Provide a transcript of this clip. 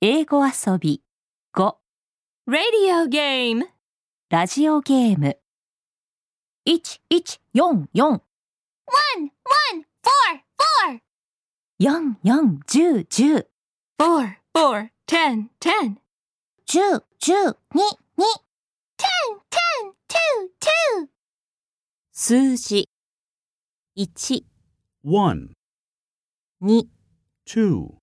英語遊び5 Radio Game ラジオゲーム1144 11444 441010101022数字1234567878910101112